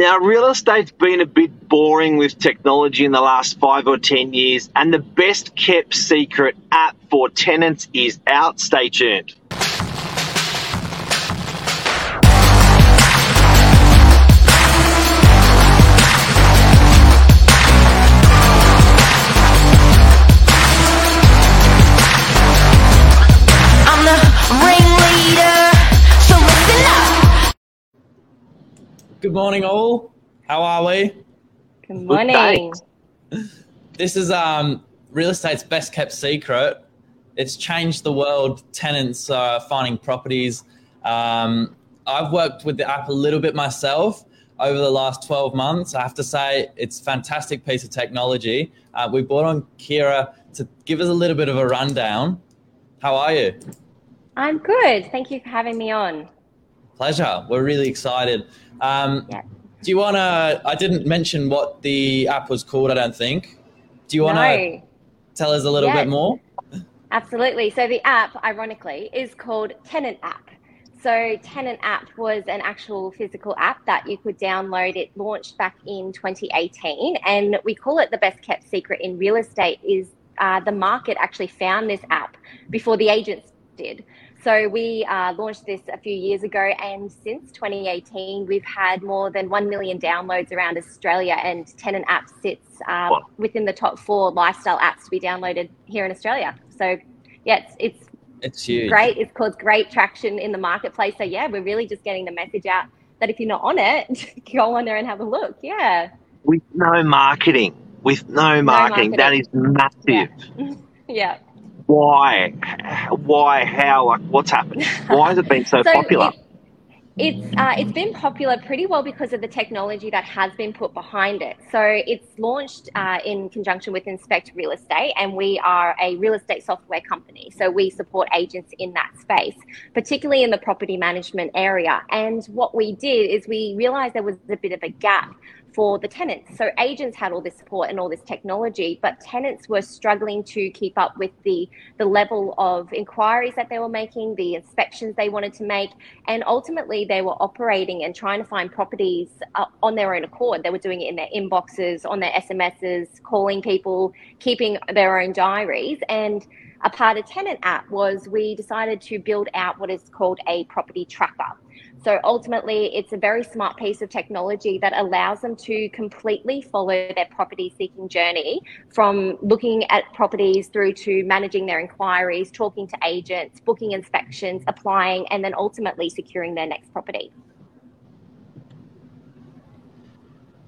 Now, real estate's been a bit boring with technology in the last 5 or 10 years, and the best kept secret app for tenants is out. Stay tuned. Good morning, all. How are we? Good morning. This is real estate's best kept secret. It's changed the world. Tenants are finding properties. I've worked with the app a little bit myself over the last 12 months. I have to say it's a fantastic piece of technology. We brought on Kira to give us a little bit of a rundown. How are you? I'm good. Thank you for having me on. Pleasure. We're really excited. Do you want to, I didn't mention what the app was called, I don't think. Do you want to tell us a little bit more? Absolutely. So the app, ironically, is called Tenant App. So Tenant App was an actual physical app that you could download. It launched back in 2018, and we call it the best kept secret in real estate is the market actually found this app before the agents did. So we launched this a few years ago, and since 2018, we've had more than 1 million downloads around Australia, and Tenant App sits within the top 4 lifestyle apps to be downloaded here in Australia. So yeah, it's huge. Great. It's caused great traction in the marketplace. So yeah, we're really just getting the message out that if you're not on it, go on there and have a look. Yeah. With no marketing. That is massive. Yeah. Why? How? Like, what's happened? Why has it been so popular? It's been popular pretty well because of the technology that has been put behind it. So it's launched in conjunction with Inspect Real Estate, and we are a real estate software company. So we support agents in that space, particularly in the property management area. And what we did is we realized there was a bit of a gap for the tenants. So agents had all this support and all this technology, but tenants were struggling to keep up with the level of inquiries that they were making, the inspections they wanted to make, and ultimately they were operating and trying to find properties on their own accord. They were doing it in their inboxes, on their SMSs, calling people, keeping their own diaries. And a part of Tenant App was we decided to build out what is called a property tracker. So ultimately, it's a very smart piece of technology that allows them to completely follow their property seeking journey, from looking at properties through to managing their inquiries, talking to agents, booking inspections, applying, and then ultimately securing their next property.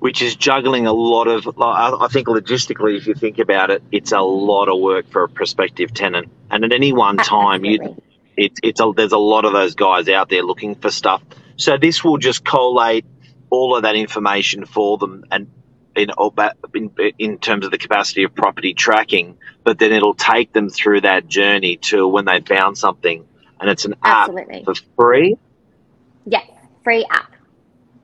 Which is juggling a lot of, I think logistically, if you think about it, it's a lot of work for a prospective tenant. And at any one time, there's a lot of those guys out there looking for stuff. So this will just collate all of that information for them, and in terms of the capacity of property tracking, but then it'll take them through that journey to when they found something. And it's an app for free? Yes, free app.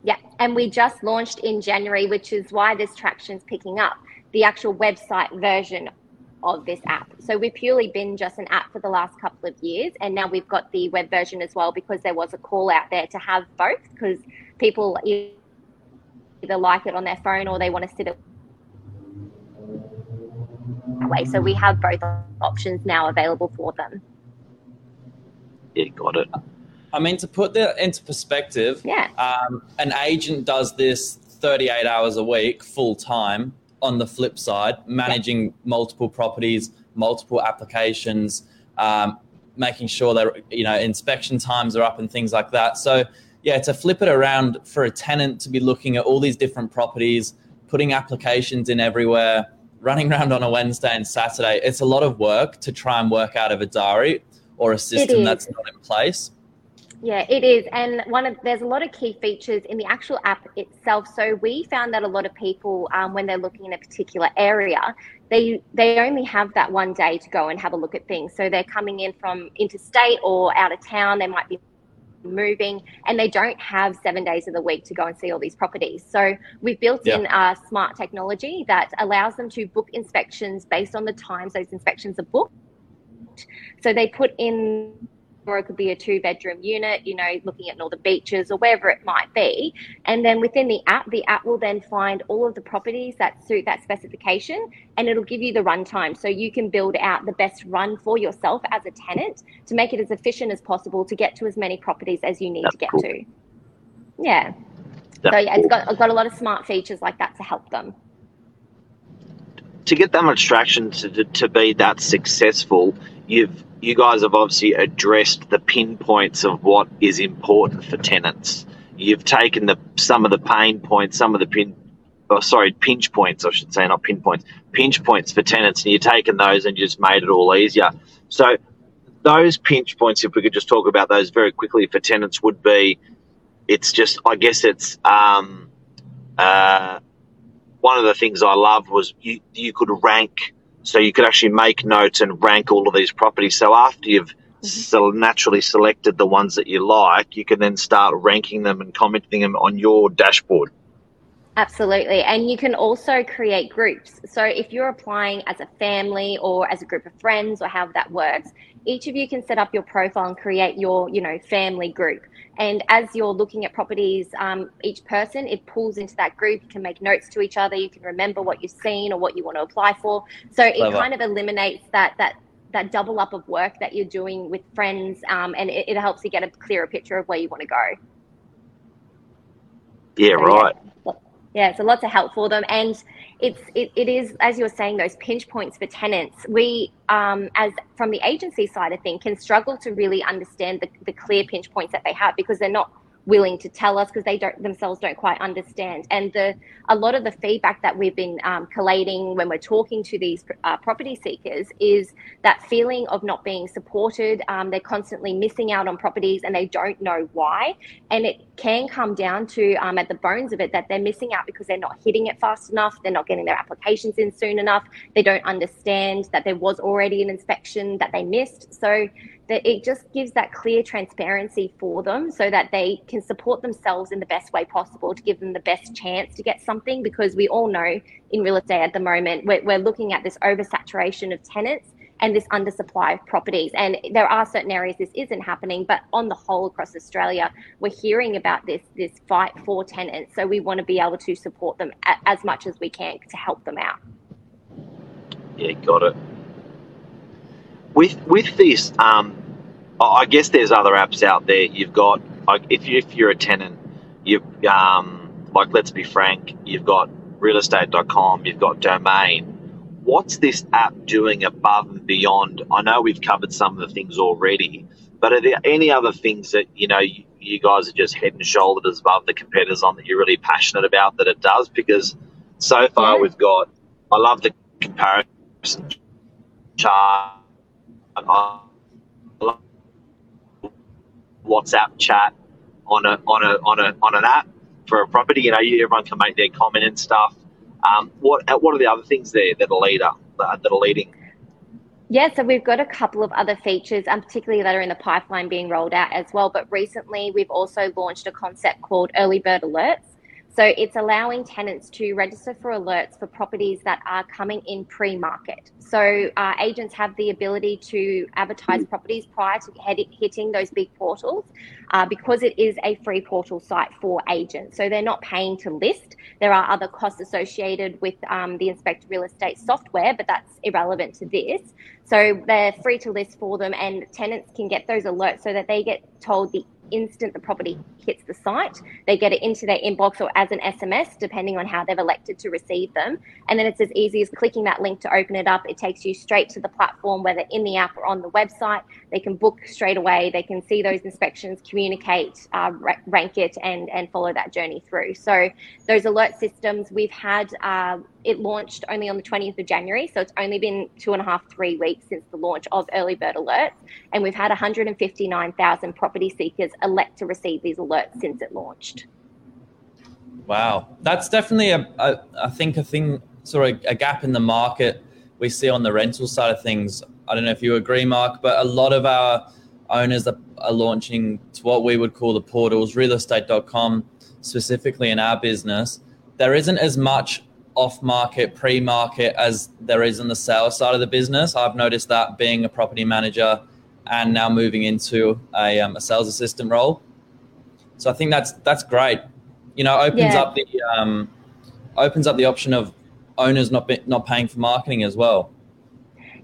Yeah, and we just launched in January, which is why this traction's picking up, the actual website version of this app. So we've purely been just an app for the last couple of years, and now we've got the web version as well, because there was a call out there to have both, because people either like it on their phone or they want to sit it away. So we have both options now available for them. Yeah, got it. I mean, to put that into perspective, an agent does this 38 hours a week full time. On the flip side, managing multiple properties, multiple applications, making sure that inspection times are up and things like that. So to flip it around for a tenant to be looking at all these different properties, putting applications in everywhere, running around on a Wednesday and Saturday, it's a lot of work to try and work out of a diary or a system that's not in place. Yeah, it is. And there's a lot of key features in the actual app itself. So we found that a lot of people, when they're looking in a particular area, they only have that one day to go and have a look at things. So they're coming in from interstate or out of town. They might be moving, and they don't have 7 days of the week to go and see all these properties. So we've built in smart technology that allows them to book inspections based on the times those inspections are booked. So they put in or it could be a 2-bedroom unit, you know, looking at northern beaches or wherever it might be. And then within the app will then find all of the properties that suit that specification, and it'll give you the run time. So you can build out the best run for yourself as a tenant to make it as efficient as possible to get to as many properties as you need That's to get cool. to. Yeah. That's so yeah, cool. it's got a lot of smart features like that to help them. To get that much traction, to be that successful, you guys have obviously addressed the pinpoints of what is important for tenants. You've taken pinch points for tenants, and you've taken those and just made it all easier. So those pinch points, if we could just talk about those very quickly for tenants, would be, one of the things I loved was you could rank, so you could actually make notes and rank all of these properties. So after you've naturally selected the ones that you like, you can then start ranking them and commenting them on your dashboard. Absolutely. And you can also create groups. So if you're applying as a family or as a group of friends or however that works, each of you can set up your profile and create your, you know, family group. And as you're looking at properties, each person, it pulls into that group. You can make notes to each other. You can remember what you've seen or what you want to apply for. So it kind of eliminates that double up of work that you're doing with friends, and it helps you get a clearer picture of where you want to go. Yeah, so, right. Yeah, so lots of help for them. And it is, as you were saying, those pinch points for tenants. We, as from the agency side of things, can struggle to really understand the clear pinch points that they have, because they're not willing to tell us, because they don't quite understand. And a lot of the feedback that we've been collating when we're talking to these property seekers is that feeling of not being supported. They're constantly missing out on properties and they don't know why. And it can come down to at the bones of it that they're missing out because they're not hitting it fast enough. They're not getting their applications in soon enough. They don't understand that there was already an inspection that they missed. So that it just gives that clear transparency for them so that they can support themselves in the best way possible to give them the best chance to get something, because we all know in real estate at the moment, we're looking at this oversaturation of tenants and this undersupply of properties. And there are certain areas this isn't happening, but on the whole across Australia, we're hearing about this fight for tenants. So we want to be able to support them as much as we can to help them out. Yeah, got it. With this, I guess there's other apps out there. You've got, like, if you're a tenant, you've like, let's be frank, you've got realestate.com, you've got Domain. What's this app doing above and beyond? I know we've covered some of the things already, but are there any other things that, you know, you guys are just head and shoulders above the competitors on that you're really passionate about that it does? Because so far We've got, I love the comparison chart. WhatsApp chat on an app for a property. You know, everyone can make their comment and stuff. What are the other things there that are leading? Yeah, so we've got a couple of other features, particularly that are in the pipeline being rolled out as well. But recently, we've also launched a concept called Early Bird Alerts. So it's allowing tenants to register for alerts for properties that are coming in pre-market. So agents have the ability to advertise properties prior to hitting those big portals because it is a free portal site for agents. So they're not paying to list. There are other costs associated with the Inspect Real Estate software, but that's irrelevant to this. So they're free to list for them, and tenants can get those alerts so that they get told the instant the property hits the site. They get it into their inbox or as an SMS, depending on how they've elected to receive them. And then it's as easy as clicking that link to open it up. It takes you straight to the platform, whether in the app or on the website. They can book straight away. They can see those inspections, communicate, rank it, and follow that journey through. So those alert systems we've had, it launched only on the 20th of January. So it's only been 2.5-3 weeks since the launch of Early Bird Alerts. And we've had 159,000 property seekers elect to receive these alerts since it launched. Wow. That's definitely a gap in the market we see on the rental side of things. I don't know if you agree, Mark, but a lot of our owners are launching to what we would call the portals, realestate.com specifically in our business. There isn't as much off-market, pre-market as there is on the sales side of the business. I've noticed that being a property manager and now moving into a sales assistant role. So I think that's great. You know, opens up the option of owners not paying for marketing as well.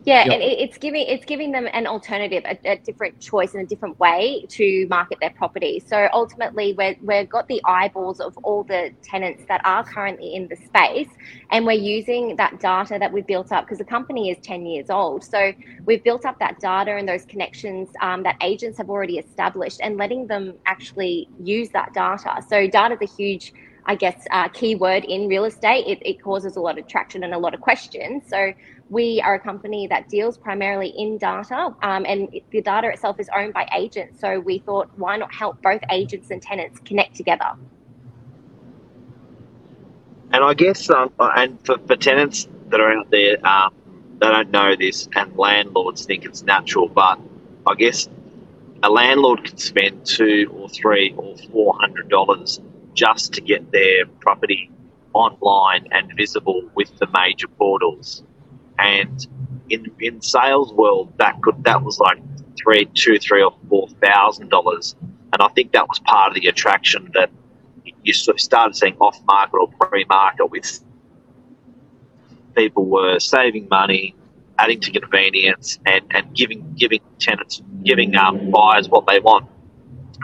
Yeah, and it's giving them an alternative, a different choice and a different way to market their property. So ultimately, we've got the eyeballs of all the tenants that are currently in the space, and we're using that data that we've built up because the company is 10 years old. So we've built up that data and those connections that agents have already established and letting them actually use that data. So data is a huge, I guess, keyword in real estate. It causes a lot of traction and a lot of questions. So we are a company that deals primarily in data, and the data itself is owned by agents. So we thought, why not help both agents and tenants connect together? And I guess, and for tenants that are out there, they don't know this, and landlords think it's natural, but I guess a landlord could spend $200 or $300 or $400 just to get their property online and visible with the major portals. And in sales world, that was like $3,000 or $4,000. And I think that was part of the attraction that you sort of started seeing off market or pre market with people were saving money, adding to convenience, and giving tenants, buyers what they want.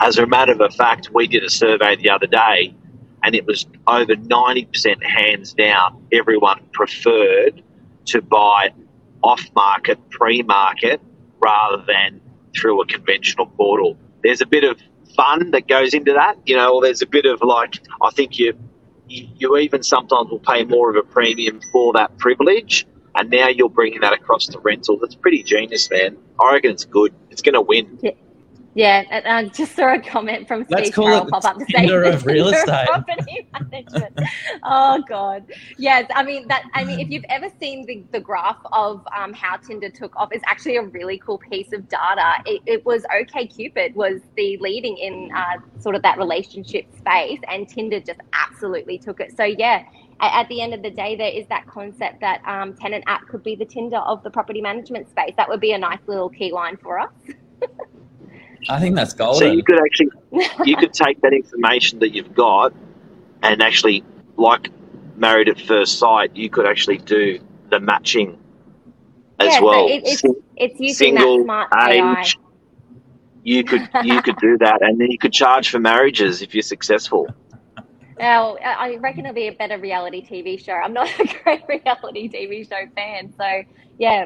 As a matter of fact, we did a survey the other day, and it was over 90% hands down, everyone preferred to buy off-market, pre-market, rather than through a conventional portal. There's a bit of fun that goes into that, you know, or there's a bit of like, I think you even sometimes will pay more of a premium for that privilege, and now you're bringing that across to rental. That's pretty genius, man. I reckon it's good. It's going to win. Yeah. Yeah, and I just saw a comment from Steve Carroll pop up to say Tinder of real estate. Property management. Oh God, yes. I mean, if you've ever seen the graph of how Tinder took off, it's actually a really cool piece of data. It was OK Cupid was the leading in sort of that relationship space, and Tinder just absolutely took it. So yeah, at the end of the day, there is that concept that Tenant App could be the Tinder of the property management space. That would be a nice little key line for us. I think that's golden. So you could actually take that information that you've got and actually, like Married at First Sight, you could actually do the matching as well. So it's using that smart AI. You could do that, and then you could charge for marriages if you're successful. Well, I reckon it'll be a better reality TV show. I'm not a great reality TV show fan, so yeah.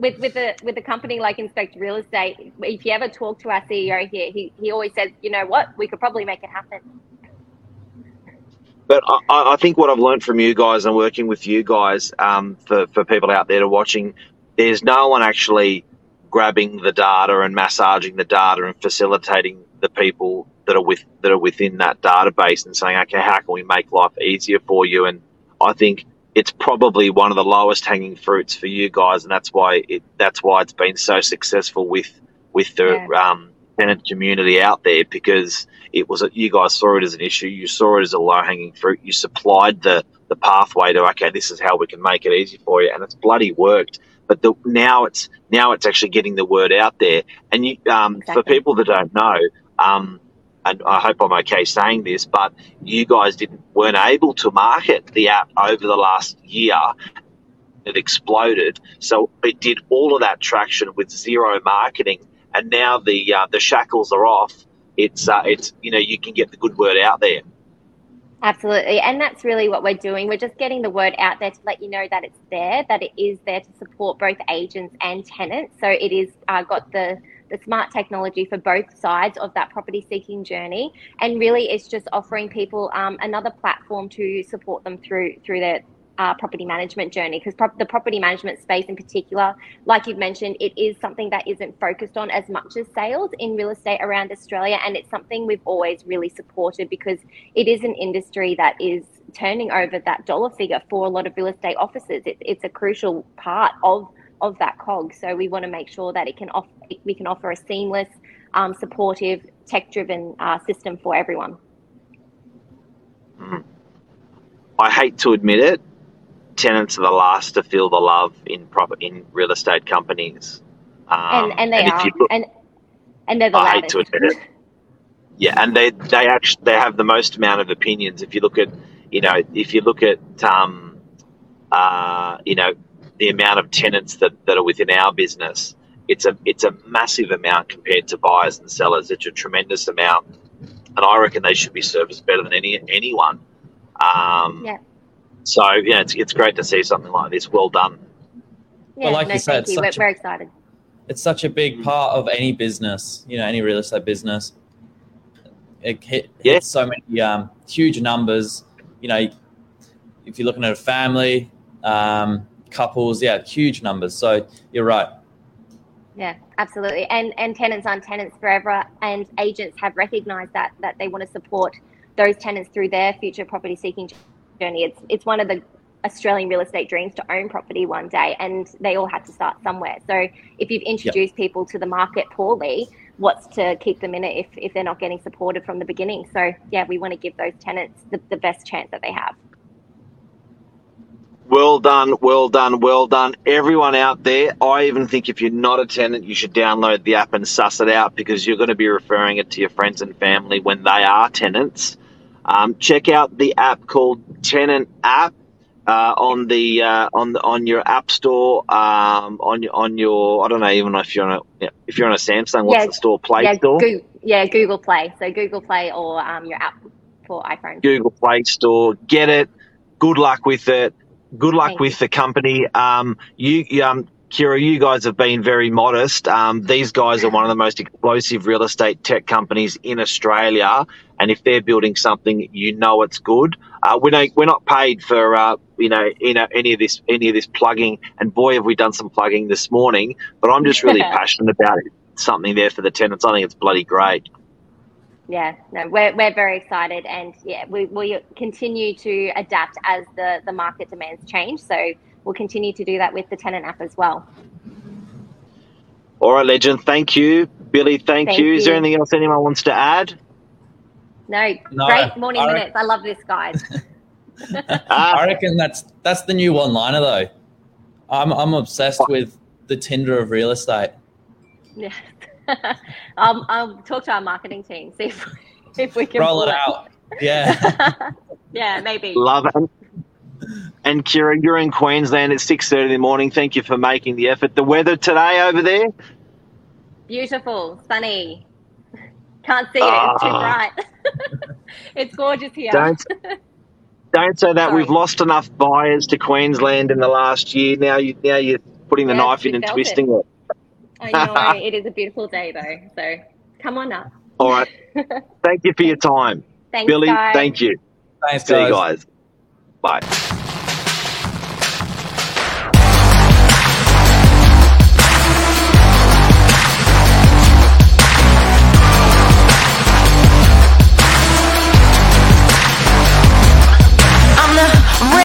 With a company like Inspect Real Estate, if you ever talk to our CEO here, he always says, you know what, we could probably make it happen. But I think what I've learned from you guys and working with you guys, for people out there to watching, there's no one actually grabbing the data and massaging the data and facilitating the people that are within that database and saying, okay, how can we make life easier for you? And I think it's probably one of the lowest hanging fruits for you guys, and that's why it's been so successful with the tenant community out there, because you guys saw it as an issue, you saw it as a low hanging fruit, you supplied the pathway to, okay, this is how we can make it easy for you, and it's bloody worked. But now it's actually getting the word out there, and you exactly. For people that don't know, and I hope I'm okay saying this, but you guys weren't able to market the app over the last year. It exploded. So it did all of that traction with zero marketing, and now the shackles are off. It's you know, you can get the good word out there. Absolutely, and that's really what we're doing. We're just getting the word out there to let you know that it's there, that it is there to support both agents and tenants. So it is got the smart technology for both sides of that property seeking journey, and really it's just offering people another platform to support them through their property management journey, because the property management space in particular, like you've mentioned, it is something that isn't focused on as much as sales in real estate around Australia, and it's something we've always really supported because it is an industry that is turning over that dollar figure for a lot of real estate offices. It's a crucial part of that cog, so we want to make sure that we can offer a seamless, supportive, tech-driven system for everyone. I hate to admit it, tenants are the last to feel the love in real estate companies. And they're the loudest. I hate to admit it. Yeah, and they have the most amount of opinions. If you look at, the amount of tenants that are within our business, it's a massive amount compared to buyers and sellers. It's a tremendous amount, and I reckon they should be serviced better than anyone. Yeah. So yeah, it's great to see something like this. Well done. Yeah, well, like you said, we're excited. It's such a big part of any business, any real estate business. It hits so many huge numbers. If you're looking at a family, couples, huge numbers. So you're right. Yeah, absolutely. And tenants aren't tenants forever, and agents have recognised that they want to support those tenants through their future property seeking journey. It's one of the Australian real estate dreams to own property one day, and they all had to start somewhere. So if you've introduced people to the market poorly, what's to keep them in it if they're not getting supported from the beginning? So yeah, we want to give those tenants the best chance that they have. Well done, everyone out there. I even think if you're not a tenant, you should download the app and suss it out, because you're going to be referring it to your friends and family when they are tenants. Check out the app called Tenant App on your app store, on your I don't know even if you're on a Samsung, what's the store? Play Store? Google Play. So Google Play or your app for iPhone. Google Play Store. Get it. Good luck with it. Good luck with the company. Kira, you guys have been very modest. These guys are one of the most explosive real estate tech companies in Australia, and if they're building something, it's good. We're not paid for any of this plugging, and boy, have we done some plugging this morning. But I'm just really passionate about it. Something there for the tenants. I think it's bloody great. Yeah, no, we're very excited, and we continue to adapt as the market demands change. So we'll continue to do that with the Tenant App as well. All right, legend. Thank you, Billy. Thank you. Is there anything else anyone wants to add? No. Great morning minutes. I love this, guys. I reckon that's the new one-liner though. I'm obsessed with the Tinder of real estate. Yeah. I'll talk to our marketing team, see if we can roll it out. Yeah. Yeah, maybe. Love it. And Kira, you're in Queensland at 6:30 in the morning. Thank you for making the effort. The weather today over there? Beautiful, sunny. Can't see it. It's too bright. It's gorgeous here. Don't say that. Sorry. We've lost enough buyers to Queensland in the last year. Now you're putting the knife in and twisting it. I know. It is a beautiful day, though. So come on up. All right. Thank you for your time. Thanks, Billy, guys. Thank you. Thanks, guys. See you guys. Bye.